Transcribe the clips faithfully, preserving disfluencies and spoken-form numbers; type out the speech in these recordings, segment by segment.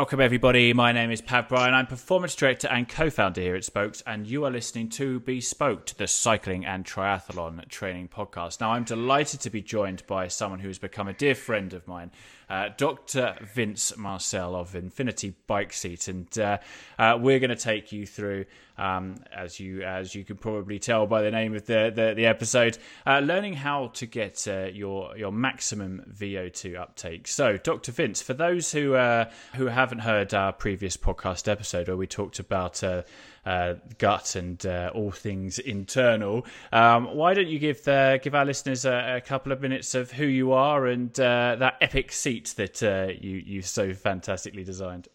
Welcome everybody, my name is Pav Bryan, I'm Performance Director and Co-Founder here at Spokes, and you are listening to Bespoke, the Cycling and Triathlon Training Podcast. Now I'm delighted to be joined by someone who has become a dear friend of mine, uh, Doctor Vince Marcel of Infinity Bike Seat, and uh, uh, we're going to take you through, um, as you as you can probably tell by the name of the, the, the episode, uh, learning how to get uh, your, your maximum V O two uptake. So Doctor Vince, for those who, uh, who have haven't heard our previous podcast episode where we talked about uh, uh, gut and uh, all things internal, um, why don't you give uh, give our listeners a, a couple of minutes of who you are and uh, that epic seat that uh, you you so fantastically designed?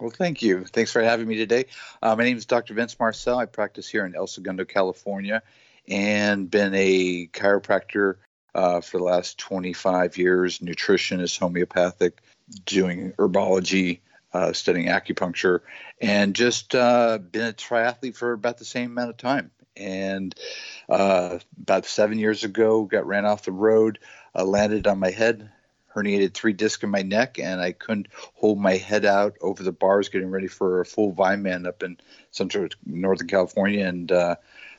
Well, thank you. Thanks for having me today. Uh, my name is Doctor Vince Marcel. I practice here in El Segundo, California, and been a chiropractor uh, for the last twenty-five years, nutritionist, homeopathic, doing herbology, uh, studying acupuncture, and just uh, been a triathlete for about the same amount of time. And uh, about seven years ago, got ran off the road, uh, landed on my head, herniated three discs in my neck, and I couldn't hold my head out over the bars getting ready for a full Vine-Man up in central Northern California. And uh,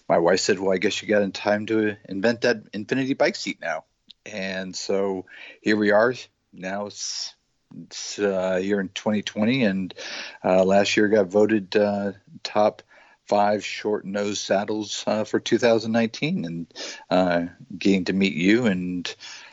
my wife said, well, I guess you got in time to invent that Infinity Bike Seat now. And so here we are. Now it's It's uh, year in twenty twenty, and uh, last year got voted uh, top five short nose saddles uh, for two thousand nineteen. And uh, getting to meet you and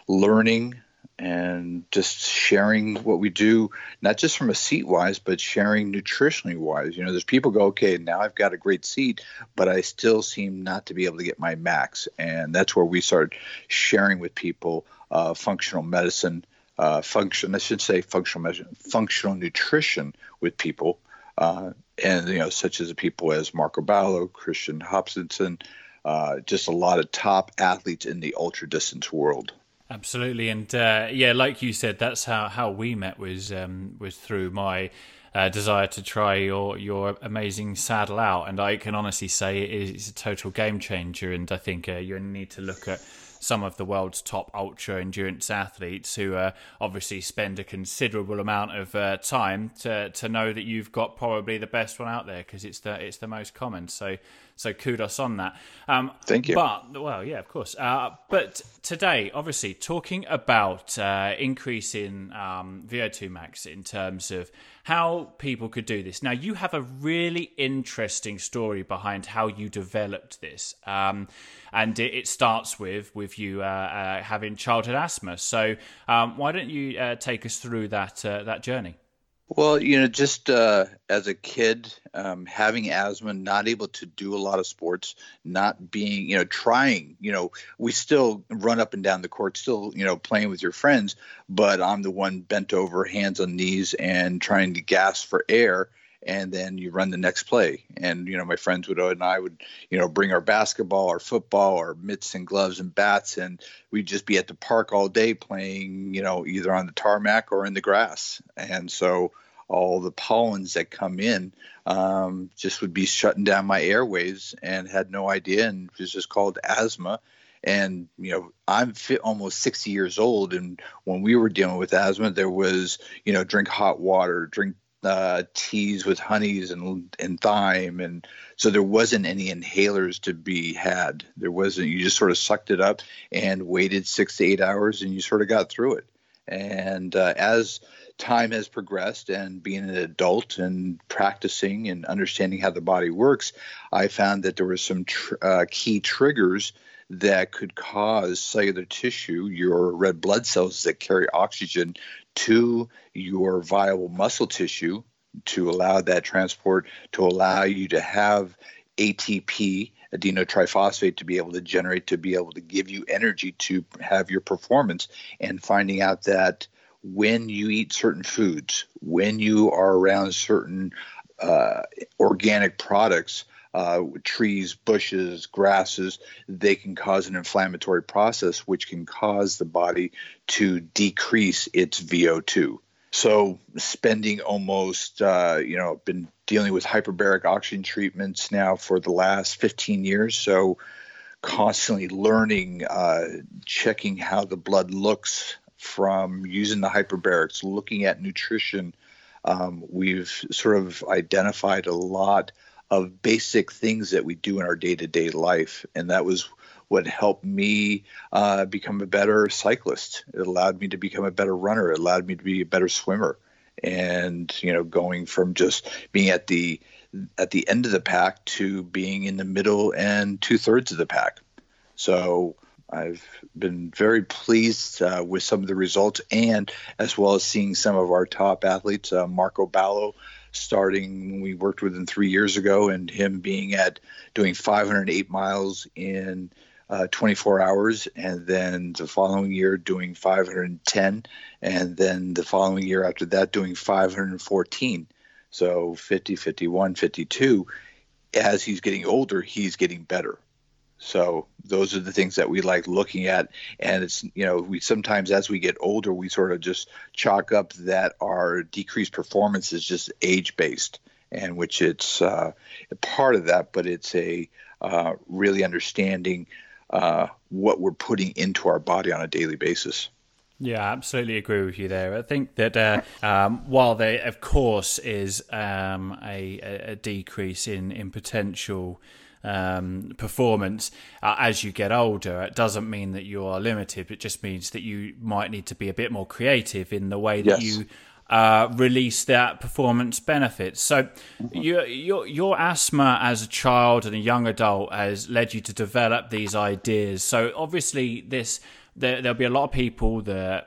learning and just sharing what we do, not just from a seat wise, but sharing nutritionally wise. You know, there's people go, okay, now I've got a great seat, but I still seem not to be able to get my max. And that's where we started sharing with people uh, functional medicine. Uh, function, I should say functional medicine, functional nutrition with people, uh, and, you know, such as people as Marco Ballo, Christian Hopkinson, uh, just a lot of top athletes in the ultra distance world. Absolutely. And uh, yeah, like you said, that's how, how we met was, um, was through my Uh, desire to try your your amazing saddle out, and I can honestly say it is it's a total game changer. And I think uh, you need to look at some of the world's top ultra endurance athletes who uh, obviously spend a considerable amount of uh, time to to know that you've got probably the best one out there, because it's the it's the most common. So so kudos on that. Um, Thank you. But well, yeah, of course. Uh, but today, obviously, talking about uh, increasing um, V O two max in terms of how people could do this. Now, you have a really interesting story behind how you developed this, um, and it, it starts with with you uh, uh, having childhood asthma. So, um, why don't you uh, take us through that uh, that journey? Well, you know, just uh, as a kid, um, having asthma, not able to do a lot of sports, not being, you know, trying, you know, we still run up and down the court, still, you know, playing with your friends, but I'm the one bent over, hands on knees and trying to gasp for air. And then you run the next play. And, you know, my friends would, and I would, you know, bring our basketball, our football, our mitts and gloves and bats. And we'd just be at the park all day playing, you know, either on the tarmac or in the grass. And so all the pollens that come in um, just would be shutting down my airways, and had no idea. And it was just called asthma. And, you know, I'm fit, almost sixty years old. And when we were dealing with asthma, there was, you know, drink hot water, drink Uh, teas with honeys and and thyme, and so there wasn't any inhalers to be had. There wasn't. You just sort of sucked it up and waited six to eight hours, and you sort of got through it. And uh, as time has progressed, and being an adult and practicing and understanding how the body works, I found that there were some tr- uh, key triggers that could cause cellular tissue, your red blood cells that carry oxygen to your viable muscle tissue, to allow that transport, to allow you to have A T P, adenotriphosphate, to be able to generate, to be able to give you energy to have your performance. And finding out that when you eat certain foods, when you are around certain uh, organic products, Uh, trees, bushes, grasses, they can cause an inflammatory process, which can cause the body to decrease its V O two. So spending almost, uh, you know, been dealing with hyperbaric oxygen treatments now for the last fifteen years. So constantly learning, uh, checking how the blood looks from using the hyperbarics, looking at nutrition, Um, we've sort of identified a lot of basic things that we do in our day-to-day life, and that was what helped me uh, become a better cyclist. It allowed me to become a better runner. It allowed me to be a better swimmer. And, you know, going from just being at the at the end of the pack to being in the middle and two-thirds of the pack. So I've been very pleased uh, with some of the results, and as well as seeing some of our top athletes, uh, Marco Ballo, starting when we worked with him three years ago, and him being at doing five hundred eight miles in uh, twenty-four hours, and then the following year doing five hundred ten, and then the following year after that doing five hundred fourteen. So fifty, fifty-one, fifty-two, as he's getting older, he's getting better. So those are the things that we like looking at. And it's, you know, we sometimes as we get older, we sort of just chalk up that our decreased performance is just age based, and which it's uh, part of that, but it's a uh, really understanding uh, what we're putting into our body on a daily basis. Yeah, I absolutely agree with you there. I think that uh, um, while there, of course, is um, a, a decrease in, in potential Um, performance uh, as you get older, it doesn't mean that you are limited. It just means that you might need to be a bit more creative in the way that yes. you uh, release that performance benefit. So mm-hmm. your, your your asthma as a child and a young adult has led you to develop these ideas. So obviously this there, there'll be a lot of people that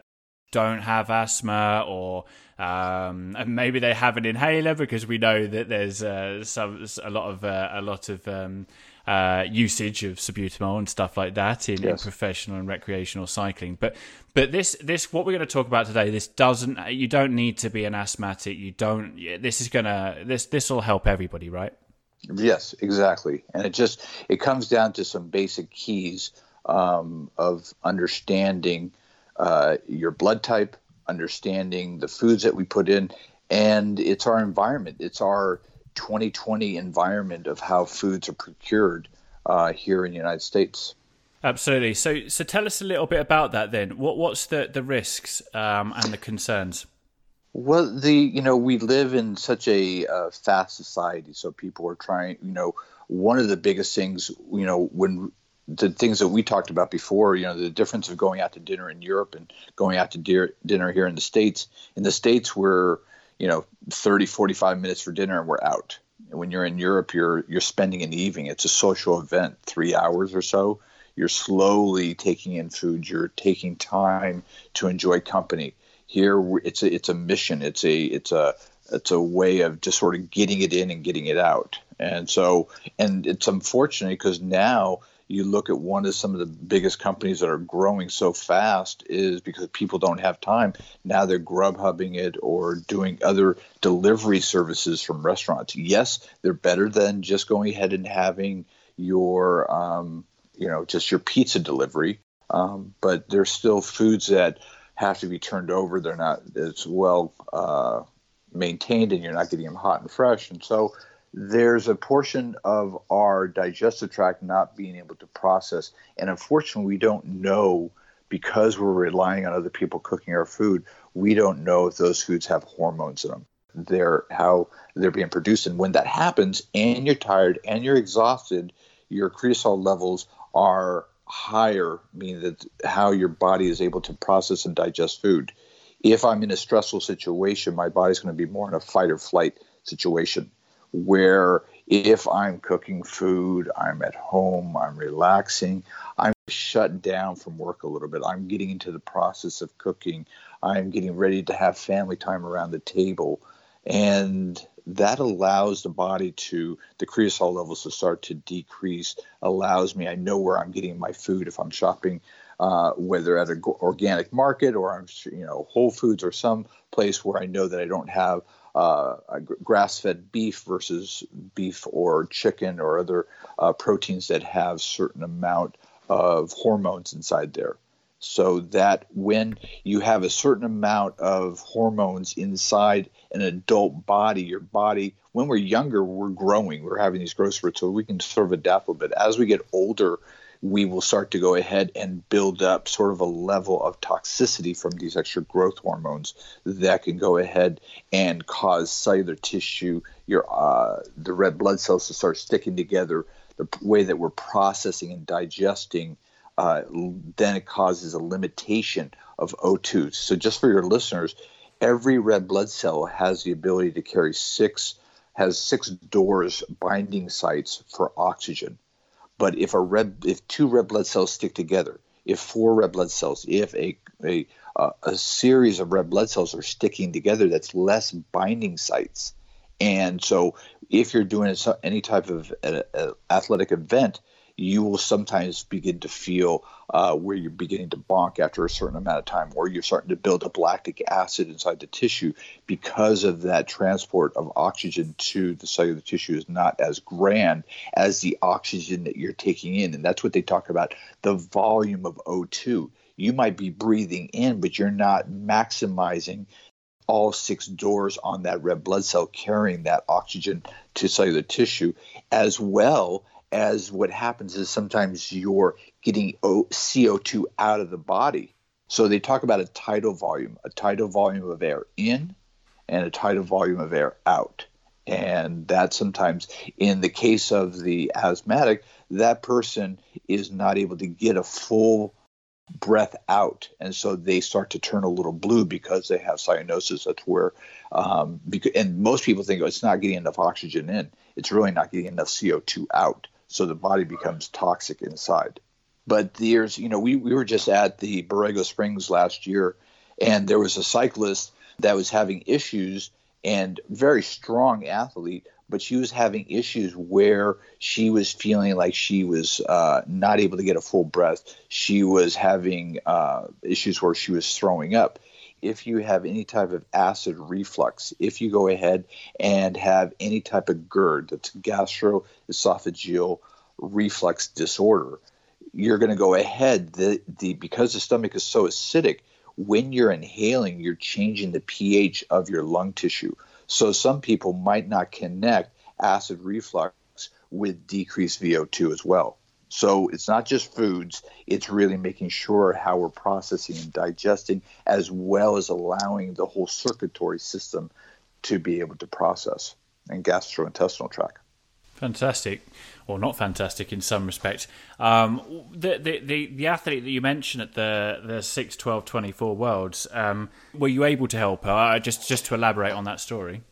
don't have asthma, or um, and maybe they have an inhaler, because we know that there's uh, some a lot of uh, a lot of um, uh, usage of salbutamol and stuff like that in, yes. in professional and recreational cycling. But but this this what we're going to talk about today, this doesn't you don't need to be an asthmatic. You don't. This is gonna this this will help everybody, right? Yes, exactly. And it just it comes down to some basic keys um, of understanding. Uh, your blood type, understanding the foods that we put in, and it's our environment. It's our twenty twenty environment of how foods are procured uh, here in the United States. Absolutely. So so tell us a little bit about that then. What What's the, the risks um, and the concerns? Well, the you know, we live in such a uh, fast society, so people are trying, you know, one of the biggest things, you know, when the things that we talked about before, you know, the difference of going out to dinner in Europe and going out to de- dinner here in the States. In the States, we're, you know, thirty, forty-five minutes for dinner and we're out. And when you're in Europe, you're you're spending an evening. It's a social event, three hours or so. You're slowly taking in food. You're taking time to enjoy company. Here, it's a, it's a mission. It's a it's a it's a way of just sort of getting it in and getting it out. And so, and it's unfortunate because now you look at one of some of the biggest companies that are growing so fast is because people don't have time. Now they're Grubhubbing it or doing other delivery services from restaurants. Yes, they're better than just going ahead and having your, um, you know, just your pizza delivery. Um, but there's still foods that have to be turned over. They're not as well uh, maintained, and you're not getting them hot and fresh. And so there's a portion of our digestive tract not being able to process. And unfortunately, we don't know, because we're relying on other people cooking our food, we don't know if those foods have hormones in them, they're, how they're being produced. And when that happens and you're tired and you're exhausted, your cortisol levels are higher, meaning that how your body is able to process and digest food. If I'm in a stressful situation, my body's going to be more in a fight or flight situation. Where if I'm cooking food, I'm at home, I'm relaxing, I'm shut down from work a little bit. I'm getting into the process of cooking. I'm getting ready to have family time around the table. And that allows the body to, the cortisol levels to start to decrease, allows me, I know where I'm getting my food if I'm shopping, uh, whether at an organic market or I'm, you know, Whole Foods or some place where I know that I don't have Uh, grass-fed beef versus beef or chicken or other uh, proteins that have certain amount of hormones inside there. So that when you have a certain amount of hormones inside an adult body, your body, when we're younger, we're growing, we're having these growth spurts, so we can sort of adapt a little bit. As we get older, we will start to go ahead and build up sort of a level of toxicity from these extra growth hormones that can go ahead and cause cellular tissue, your uh, the red blood cells to start sticking together. The way that we're processing and digesting, uh, then it causes a limitation of O two. So just for your listeners, every red blood cell has the ability to carry six, has six doors binding sites for oxygen. But if a red, if two red blood cells stick together, if four red blood cells, if a a, uh, a series of red blood cells are sticking together, that's less binding sites. And so if you're doing any type of a, a athletic event, you will sometimes begin to feel uh, where you're beginning to bonk after a certain amount of time, or you're starting to build up lactic acid inside the tissue because of that transport of oxygen to the cellular tissue is not as grand as the oxygen that you're taking in. And that's what they talk about, the volume of O two. You might be breathing in, but you're not maximizing all six doors on that red blood cell carrying that oxygen to cellular tissue, as well as what happens is sometimes you're getting C O two out of the body. So they talk about a tidal volume, a tidal volume of air in and a tidal volume of air out. And that sometimes, in the case of the asthmatic, that person is not able to get a full breath out, and so they start to turn a little blue because they have cyanosis. That's where um because, and most people think, oh, it's not getting enough oxygen in, it's really not getting enough C O two out, so the body becomes toxic inside. But there's, you know, we, we were just at the Borrego Springs last year, and there was a cyclist that was having issues, and very strong athlete, but she was having issues where she was feeling like she was uh, not able to get a full breath. She was having uh, issues where she was throwing up. If you have any type of acid reflux, if you go ahead and have any type of GERD, that's gastroesophageal reflux disorder, you're going to go ahead, the, the because the stomach is so acidic, when you're inhaling, you're changing the pH of your lung tissue. So some people might not connect acid reflux with decreased V O two as well. So it's not just foods, it's really making sure how we're processing and digesting, as well as allowing the whole circulatory system to be able to process, and gastrointestinal tract. Fantastic, or not fantastic in some respects. Um, the, the the the athlete that you mentioned at the the six twelve twenty four worlds, um, were you able to help her? Uh, just just to elaborate on that story.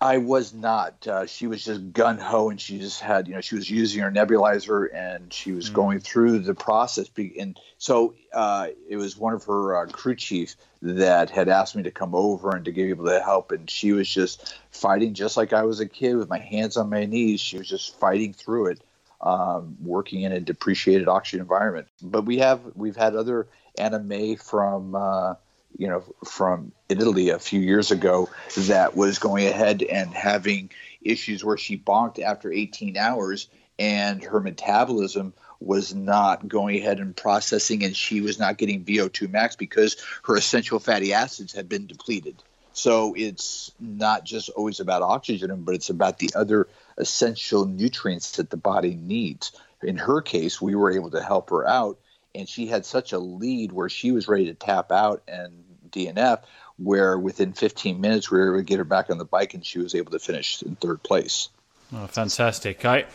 I was not. Uh, she was just gun ho, and she just had, you know, she was using her nebulizer, and she was mm. going through the process. And so uh, it was one of her uh, crew chiefs that had asked me to come over and to be able to help. And she was just fighting, just like I was a kid, with my hands on my knees. She was just fighting through it, um, working in a depreciated oxygen environment. But we have we've had other anime from. Uh, you know, from Italy a few years ago that was going ahead and having issues where she bonked after eighteen hours, and her metabolism was not going ahead and processing, and she was not getting V O two max because her essential fatty acids had been depleted. So it's not just always about oxygen, but it's about the other essential nutrients that the body needs. In her case, we were able to help her out, and she had such a lead where she was ready to tap out and D N F, where within fifteen minutes we were able to get her back on the bike, and she was able to finish in third place. Oh, fantastic. I,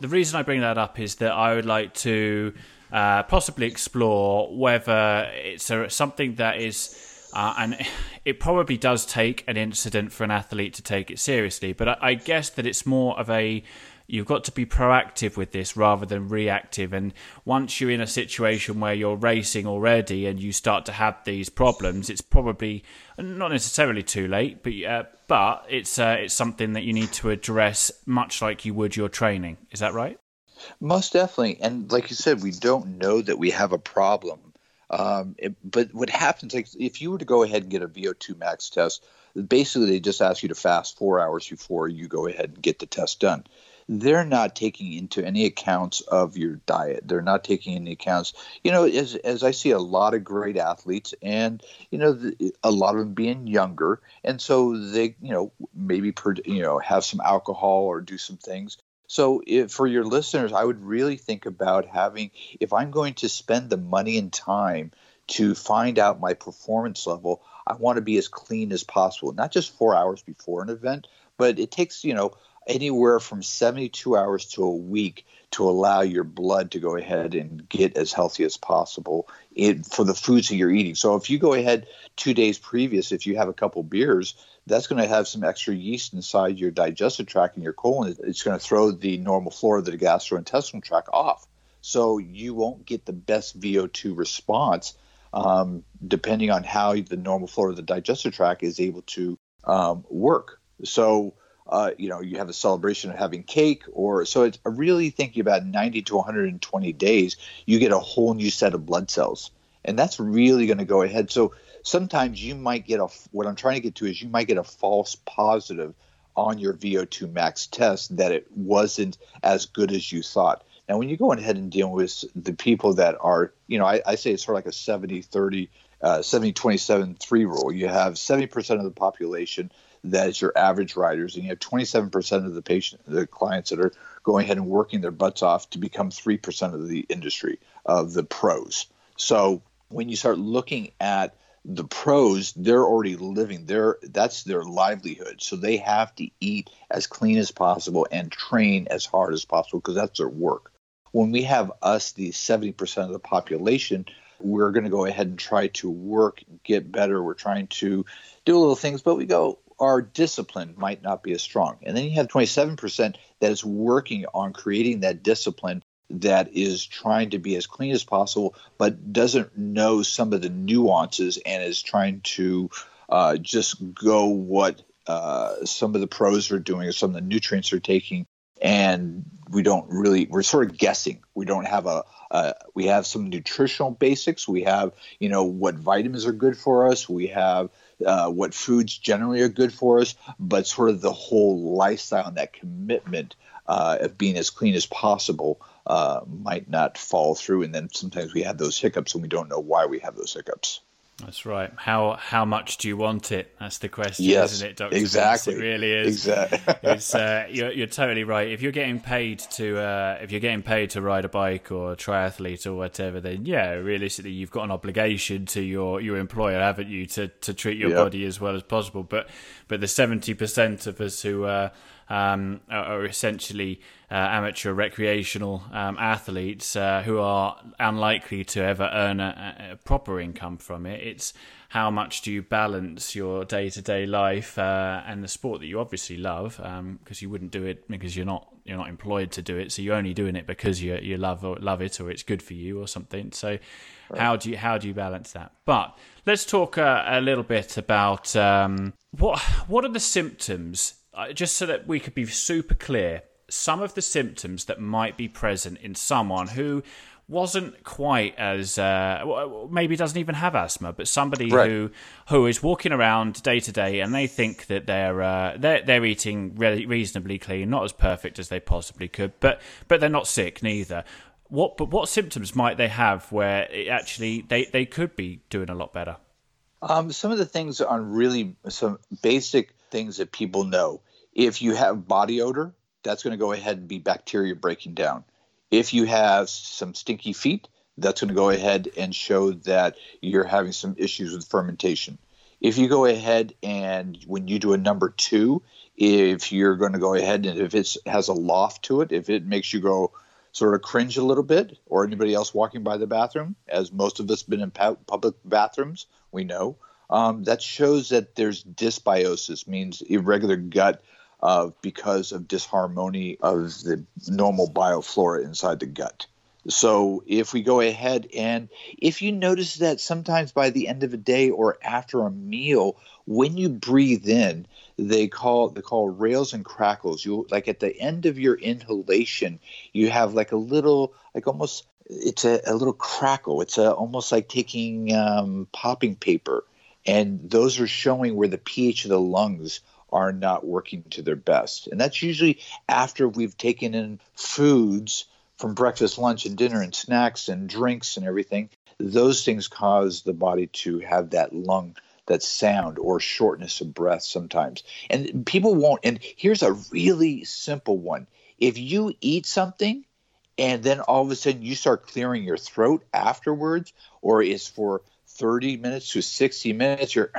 the reason I bring that up is that I would like to uh, possibly explore whether it's a, something that is... Uh, and it probably does take an incident for an athlete to take it seriously, but I, I guess that it's more of a... You've got to be proactive with this rather than reactive. And once you're in a situation where you're racing already and you start to have these problems, it's probably not necessarily too late, but uh, but it's uh, it's something that you need to address much like you would your training. Is that right? Most definitely. And like you said, we don't know that we have a problem. Um, it, but what happens, like if you were to go ahead and get a V O two max test, basically they just ask you to fast four hours before you go ahead and get the test done. They're not taking into any accounts of your diet. They're not taking into accounts, you know, as as I see a lot of great athletes, and, you know, the, a lot of them being younger. And so they, you know, maybe, per, you know, have some alcohol or do some things. So if, for your listeners, I would really think about having, if I'm going to spend the money and time to find out my performance level, I want to be as clean as possible, not just four hours before an event, but it takes, you know, anywhere from seventy-two hours to a week to allow your blood to go ahead and get as healthy as possible in, for the foods that you're eating. So if you go ahead two days previous, if you have a couple beers, that's going to have some extra yeast inside your digestive tract and your colon. It's going to throw the normal flora of the gastrointestinal tract off. So you won't get the best V O two response um, depending on how the normal flora of the digestive tract is able to um, work. So Uh, you know, you have a celebration of having cake, or so it's really thinking about ninety to one hundred twenty days, you get a whole new set of blood cells. And that's really going to go ahead. So sometimes you might get a, what I'm trying to get to is you might get a false positive on your V O two max test that it wasn't as good as you thought. Now, when you go ahead and deal with the people that are, you know, I, I say it's sort of like a seventy thirty, uh, seventy twenty-seven three rule. You have seventy percent of the population that is your average riders, and you have twenty-seven percent of the patient, the clients that are going ahead and working their butts off to become three percent of the industry, of the pros. So when you start looking at the pros, they're already living there. That's their livelihood. So they have to eat as clean as possible and train as hard as possible because that's their work. When we have us, the seventy percent of the population, we're going to go ahead and try to work, get better. We're trying to do little things, but we go, our discipline might not be as strong. And then you have twenty-seven percent that is working on creating that discipline that is trying to be as clean as possible, but doesn't know some of the nuances and is trying to uh, just go what uh, some of the pros are doing or some of the nutrients they're taking. And we don't really, we're sort of guessing. We don't have a, uh, we have some nutritional basics. We have, you know, what vitamins are good for us. We have uh, what foods generally are good for us, but sort of the whole lifestyle and that commitment uh, of being as clean as possible uh, might not fall through. And then sometimes we have those hiccups and we don't know why we have those hiccups. That's right. How how much do you want it? That's the question, yes, isn't it, Doctor Exactly. Vince? It really is. Exactly. It's, uh, you're, you're totally right. If you're getting paid to uh, if you're getting paid to ride a bike or a triathlete or whatever, then yeah, realistically, you've got an obligation to your, your employer, haven't you, to, to treat your yep. body as well as possible. But but the seventy percent of us who uh, um, are essentially uh, amateur recreational um, athletes uh, who are unlikely to ever earn a, a proper income from it. It's how much do you balance your day-to-day life uh, and the sport that you obviously love, um, because you wouldn't do it because you're not you're not employed to do it, so you're only doing it because you you love or love it or it's good for you or something. So right. how do you how do you balance that? But let's talk uh, a little bit about um, what what are the symptoms, uh, just so that we could be super clear. Some of the symptoms that might be present in someone who wasn't quite as uh, maybe doesn't even have asthma, but somebody right. who who is walking around day to day and they think that they're uh, they're, they're eating re- reasonably clean, not as perfect as they possibly could, but but they're not sick neither. What but what symptoms might they have where it actually they, they could be doing a lot better? Um, some of the things are really some basic things that people know. If you have body odor, that's going to go ahead and be bacteria breaking down. If you have some stinky feet, that's going to go ahead and show that you're having some issues with fermentation. If you go ahead and when you do a number two, if you're going to go ahead and if it has a loft to it, if it makes you go sort of cringe a little bit or anybody else walking by the bathroom, as most of us have been in public bathrooms, we know, um, that shows that there's dysbiosis, means irregular gut Of because of disharmony of the normal bioflora inside the gut. So if we go ahead and if you notice that sometimes by the end of a day or after a meal, when you breathe in, they call they call rails and crackles. You like at the end of your inhalation, you have like a little like almost it's a, a little crackle. It's a, almost like taking um, popping paper, and those are showing where the pH of the lungs are not working to their best. And that's usually after we've taken in foods from breakfast, lunch, and dinner, and snacks, and drinks, and everything. Those things cause the body to have that lung, that sound, or shortness of breath sometimes. And people won't. And here's a really simple one. If you eat something and then all of a sudden you start clearing your throat afterwards, or it's for thirty minutes to sixty minutes, you're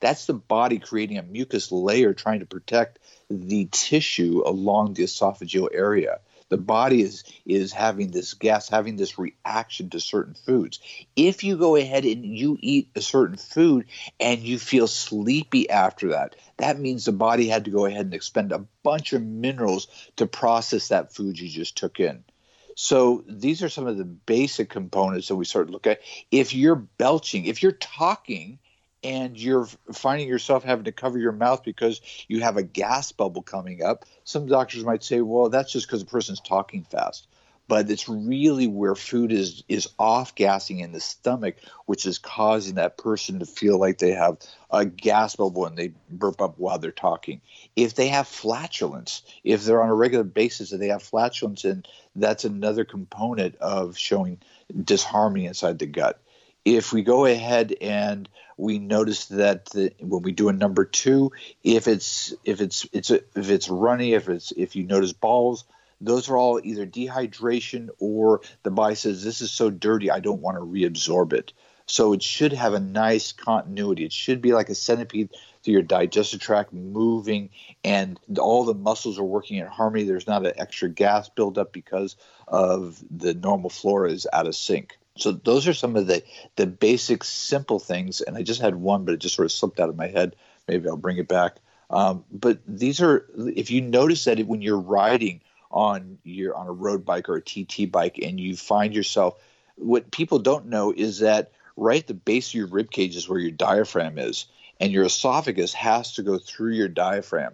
that's the body creating a mucus layer trying to protect the tissue along the esophageal area. The body is is having this gas, having this reaction to certain foods. If you go ahead and you eat a certain food and you feel sleepy after that, that means the body had to go ahead and expend a bunch of minerals to process that food you just took in. So these are some of the basic components that we start to look at. If you're belching, if you're talking and you're finding yourself having to cover your mouth because you have a gas bubble coming up, some doctors might say, well, that's just because the person's talking fast. But it's really where food is is off-gassing in the stomach, which is causing that person to feel like they have a gas bubble and they burp up while they're talking. If they have flatulence, if they're on a regular basis and they have flatulence, and that's another component of showing disharmony inside the gut. If we go ahead and we notice that the, when we do a number two, if it's if it's it's a, if it's runny, if it's if you notice balls, those are all either dehydration or the body says, this is so dirty, I don't want to reabsorb it. So it should have a nice continuity. It should be like a centipede through your digestive tract moving, and all the muscles are working in harmony. There's not an extra gas buildup because of the normal flora is out of sync. So those are some of the, the basic simple things. And I just had one, but it just sort of slipped out of my head. Maybe I'll bring it back. Um, but these are – if you notice that when you're riding – on your on a road bike or a T T bike, and you find yourself, what people don't know is that right at the base of your rib cage is where your diaphragm is, and your esophagus has to go through your diaphragm.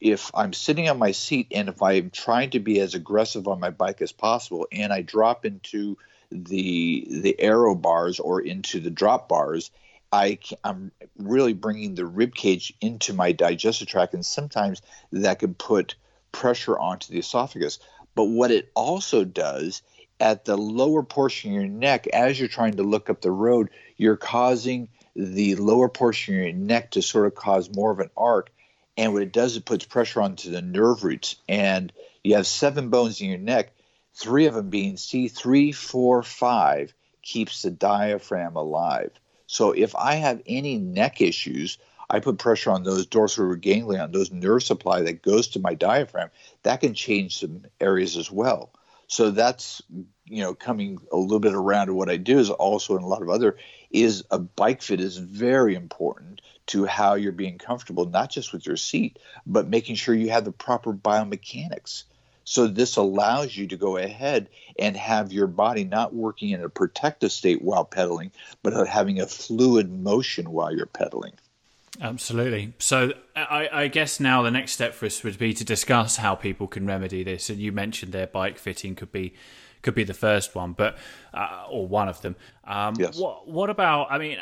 If I'm sitting on my seat and if I'm trying to be as aggressive on my bike as possible and I drop into the the aero bars or into the drop bars, I, I'm really bringing the rib cage into my digestive tract, and sometimes that can put pressure onto the esophagus. But what it also does at the lower portion of your neck, as you're trying to look up the road, you're causing the lower portion of your neck to sort of cause more of an arc. And what it does, it puts pressure onto the nerve roots. And you have seven bones in your neck, three of them being C three, four, five, keeps the diaphragm alive. So if I have any neck issues, I put pressure on those dorsal root ganglion, those nerve supply that goes to my diaphragm. That can change some areas as well. So that's, you know, coming a little bit around to what I do is also in a lot of other is a bike fit is very important to how you're being comfortable, not just with your seat, but making sure you have the proper biomechanics. So this allows you to go ahead and have your body not working in a protective state while pedaling, but having a fluid motion while you're pedaling. Absolutely. So I, I guess now the next step for us would be to discuss how people can remedy this. And you mentioned their bike fitting could be could be the first one, but uh, or one of them. Um, yes. What What about? I mean,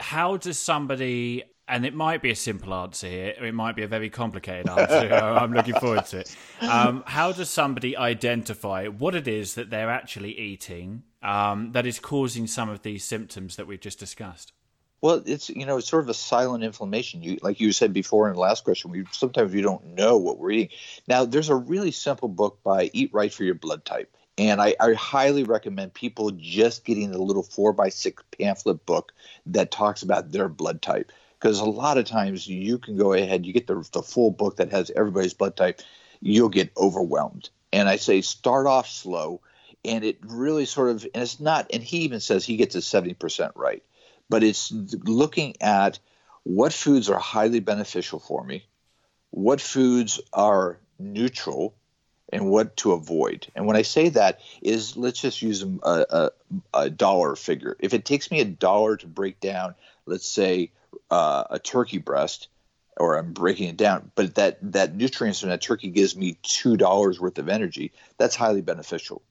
how does somebody? And it might be a simple answer here, or it might be a very complicated answer. I'm looking forward to it. Um, how does somebody identify what it is that they're actually eating um, that is causing some of these symptoms that we've just discussed? Well, it's, you know, it's sort of a silent inflammation. You, like you said before in the last question, we sometimes we don't know what we're eating. Now, there's a really simple book by Eat Right for Your Blood Type. And I, I highly recommend people just getting the little four by six pamphlet book that talks about their blood type. Because a lot of times you can go ahead, you get the, the full book that has everybody's blood type, you'll get overwhelmed. And I say start off slow. And it really sort of, and it's not, and he even says he gets it seventy percent right. But it's looking at what foods are highly beneficial for me, what foods are neutral, and what to avoid. And when I say that is, let's just use a, a, a dollar figure. If it takes me a dollar to break down, let's say uh, a turkey breast, or I'm breaking it down, but that, that nutrients from that turkey gives me two dollars worth of energy, that's highly beneficial.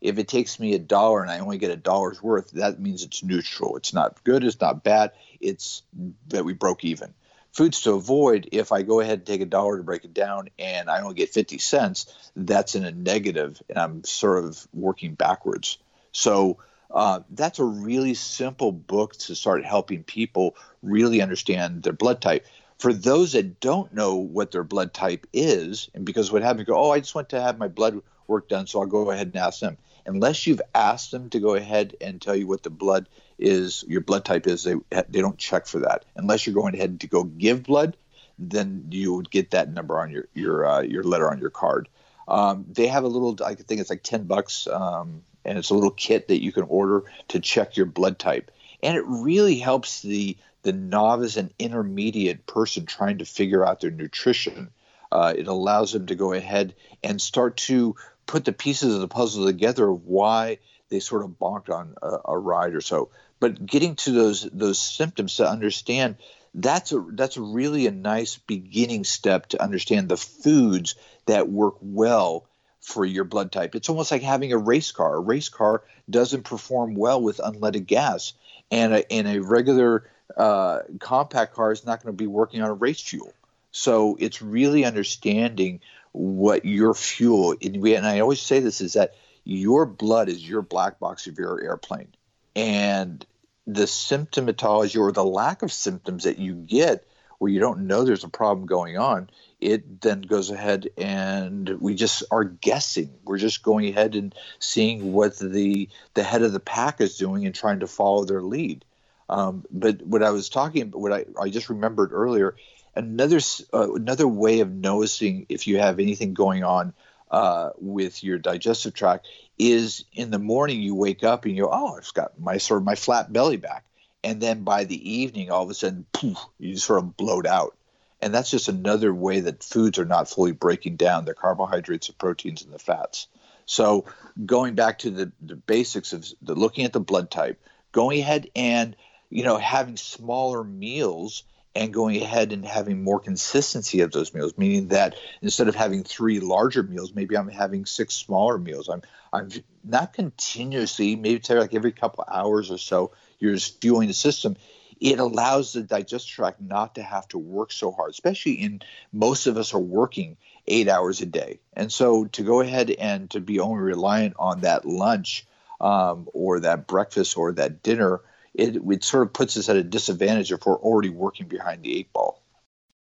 If it takes me a dollar and I only get a dollar's worth, that means it's neutral. It's not good. It's not bad. It's that we broke even. Foods to avoid, if I go ahead and take a dollar to break it down and I only get fifty cents, that's in a negative, and I'm sort of working backwards. So uh, that's a really simple book to start helping people really understand their blood type. For those that don't know what their blood type is, and because what happens, you go, oh, I just want to have my blood work done, so I'll go ahead and ask them. Unless you've asked them to go ahead and tell you what the blood is, your blood type is, they they don't check for that. Unless you're going ahead to go give blood, then you would get that number on your your uh, your letter on your card. Um, they have a little, I think it's like ten bucks, um, and it's a little kit that you can order to check your blood type. And it really helps the the novice and intermediate person trying to figure out their nutrition. Uh, it allows them to go ahead and start to put the pieces of the puzzle together of why they sort of bonked on a, a ride or so. But getting to those those symptoms to understand, that's a, that's really a nice beginning step to understand the foods that work well for your blood type. It's almost like having a race car. A race car doesn't perform well with unleaded gas, and a, and a regular uh, compact car is not going to be working on a race fuel. So it's really understanding what your fuel, and, we, and I always say this, is that your blood is your black box of your airplane. And the symptomatology or the lack of symptoms that you get where you don't know there's a problem going on, it then goes ahead and we just are guessing. We're just going ahead and seeing what the the head of the pack is doing and trying to follow their lead. Um, but what I was talking about, what I, I just remembered earlier, another uh, another way of noticing if you have anything going on uh, with your digestive tract is in the morning you wake up and you go, oh, I've got my sort of my flat belly back. And then by the evening, all of a sudden, poof, you sort of bloat out. And that's just another way that foods are not fully breaking down, the carbohydrates, the proteins, and the fats. So going back to the, the basics of the, looking at the blood type, going ahead and, you know, having smaller meals and going ahead and having more consistency of those meals, meaning that instead of having three larger meals, maybe I'm having six smaller meals. I'm I'm not continuously, maybe like every couple hours or so, you're just fueling the system. It allows the digestive tract not to have to work so hard, especially in most of us are working eight hours a day. And so to go ahead and to be only reliant on that lunch um, or that breakfast or that dinner, it, it sort of puts us at a disadvantage if we're already working behind the eight ball.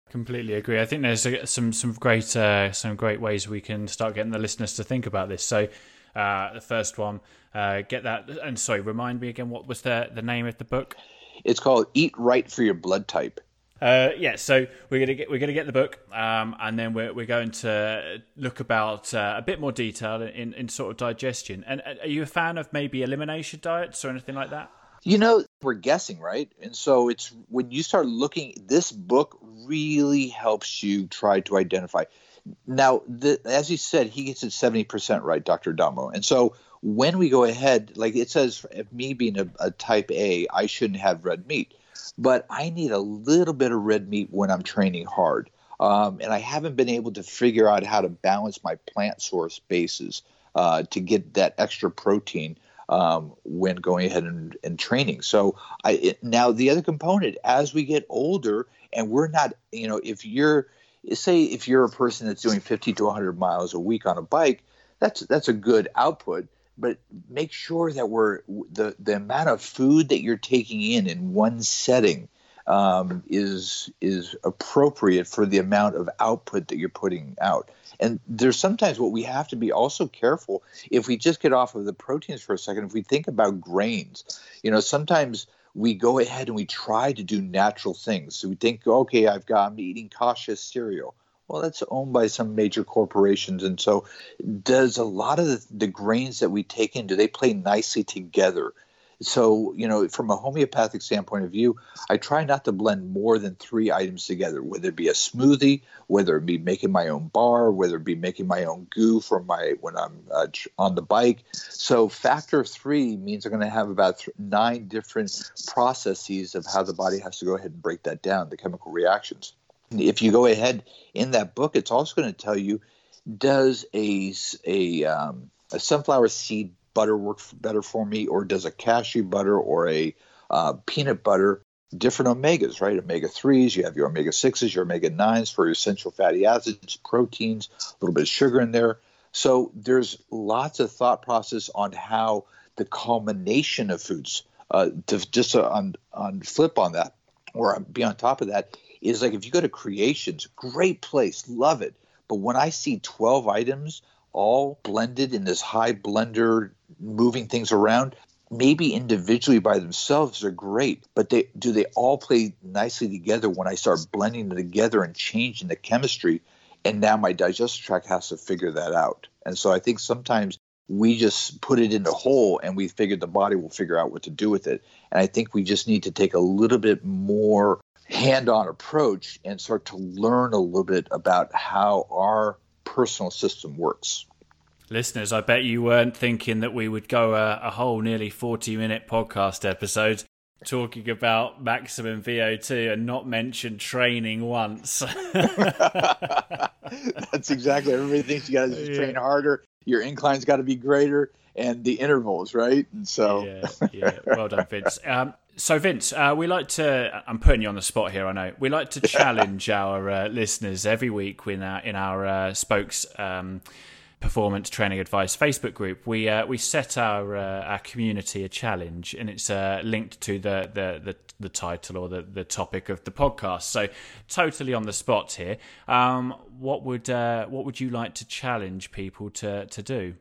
Completely agree. I think there's some some great uh, some great ways we can start getting the listeners to think about this. So uh, the first one, uh, get that. And sorry, remind me again, what was the, the name of the book? It's called Eat Right for Your Blood Type. Uh, yeah, so we're gonna get we're gonna get the book, um, and then we're we're going to look about uh, a bit more detail in, in sort of digestion. And are you a fan of maybe elimination diets or anything like that? You know, we're guessing, right? And so it's when you start looking, this book really helps you try to identify. Now, the, as he said, he gets it seventy percent right, Doctor Damo. And so when we go ahead, like it says, me being a, a type A, I shouldn't have red meat. But I need a little bit of red meat when I'm training hard. Um, and I haven't been able to figure out how to balance my plant source bases uh, to get that extra protein Um, when going ahead and, and training. So I, it, now the other component, as we get older and we're not, you know, if you're, say if you're a person that's doing fifty to one hundred miles a week on a bike, that's that's a good output, but make sure that we're, the, the amount of food that you're taking in in one setting um, is is appropriate for the amount of output that you're putting out. And there's sometimes what we have to be also careful, if we just get off of the proteins for a second, if we think about grains, you know, sometimes we go ahead and we try to do natural things. So we think, okay, I've got, I'm eating cautious cereal. Well, that's owned by some major corporations. And so does a lot of the, the grains that we take in, do they play nicely together? So, you know, from a homeopathic standpoint of view, I try not to blend more than three items together, whether it be a smoothie, whether it be making my own bar, whether it be making my own goo for my when I'm uh, on the bike. So factor of three means I'm going to have about th- nine different processes of how the body has to go ahead and break that down, the chemical reactions. If you go ahead in that book, it's also going to tell you, does a, a, um, a sunflower seed butter work better for me, or does a cashew butter or a uh, peanut butter, different omegas, right? omega threes, you have your omega sixes, your omega nines for your essential fatty acids, proteins, a little bit of sugar in there. So there's lots of thought process on how the culmination of foods, uh, to just uh, on, on flip on that, or be on top of that, is like if you go to Creations, great place, love it. But when I see twelve items all blended in this high blender, moving things around, maybe individually by themselves they're great, but they do they all play nicely together when I start blending them together and changing the chemistry? And now my digestive tract has to figure that out. And so I think sometimes we just put it in the hole and we figured the body will figure out what to do with it. And I think we just need to take a little bit more hand-on approach and start to learn a little bit about how our personal system works. Listeners, I bet you weren't thinking that we would go a, a whole nearly forty-minute podcast episode talking about maximum V O two and not mention training once. That's exactly. Everybody thinks you got to yeah. train harder. Your incline's got to be greater, and the intervals, right? And so, yeah, yeah. Well done, Vince. Um, so, Vince, uh, we like to. I'm putting you on the spot here. I know we like to challenge our uh, listeners every week in our in our uh, Spokes um, Performance Training Advice Facebook group. We uh, we set our uh, our community a challenge, and it's uh, linked to the the the. the title or the, the topic of the podcast. So totally on the spot here. Um, what would uh, what would you like to challenge people to, to do?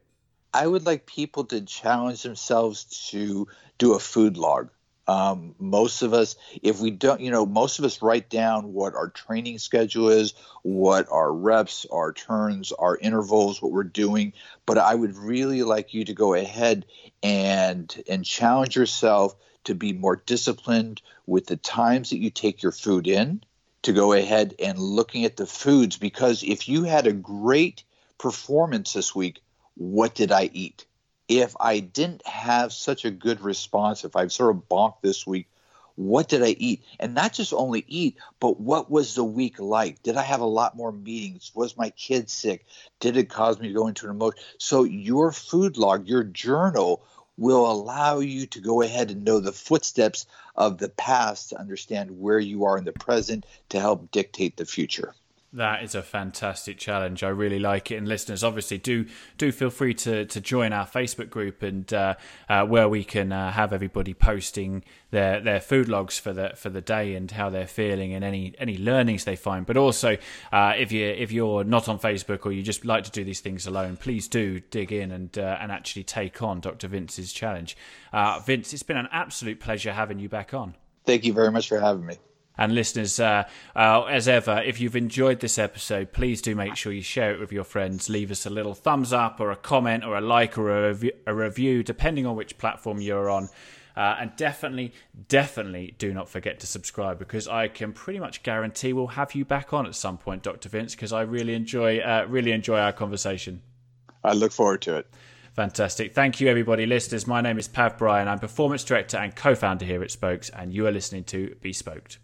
I would like people to challenge themselves to do a food log. Um, most of us, if we don't, you know, most of us write down what our training schedule is, what our reps, our turns, our intervals, what we're doing. But I would really like you to go ahead and and challenge yourself to be more disciplined with the times that you take your food in, to go ahead and looking at the foods. Because if you had a great performance this week, what did I eat? If I didn't have such a good response, if I've sort of bonked this week, what did I eat? And not just only eat, but what was the week like? Did I have a lot more meetings? Was my kid sick? Did it cause me to go into an emotion? So your food log, your journal, will allow you to go ahead and know the footsteps of the past, to understand where you are in the present, to help dictate the future. That is a fantastic challenge. I really like it. And listeners, obviously, do do feel free to, to join our Facebook group, and uh, uh, where we can uh, have everybody posting their, their food logs for the for the day and how they're feeling and any any learnings they find. But also, uh, if you if you're not on Facebook or you just like to do these things alone, please do dig in and uh, and actually take on Doctor Vince's challenge. Uh, Vince, it's been an absolute pleasure having you back on. Thank you very much for having me. And listeners, uh, uh, as ever, if you've enjoyed this episode, please do make sure you share it with your friends. Leave us a little thumbs up or a comment or a like or a, rev- a review, depending on which platform you're on. Uh, and definitely, definitely do not forget to subscribe, because I can pretty much guarantee we'll have you back on at some point, Doctor Vince, because I really enjoy, uh, really enjoy our conversation. I look forward to it. Fantastic. Thank you, everybody. Listeners, my name is Pav Bryan. I'm Performance Director and co-founder here at Spokes, and you are listening to Bespoke.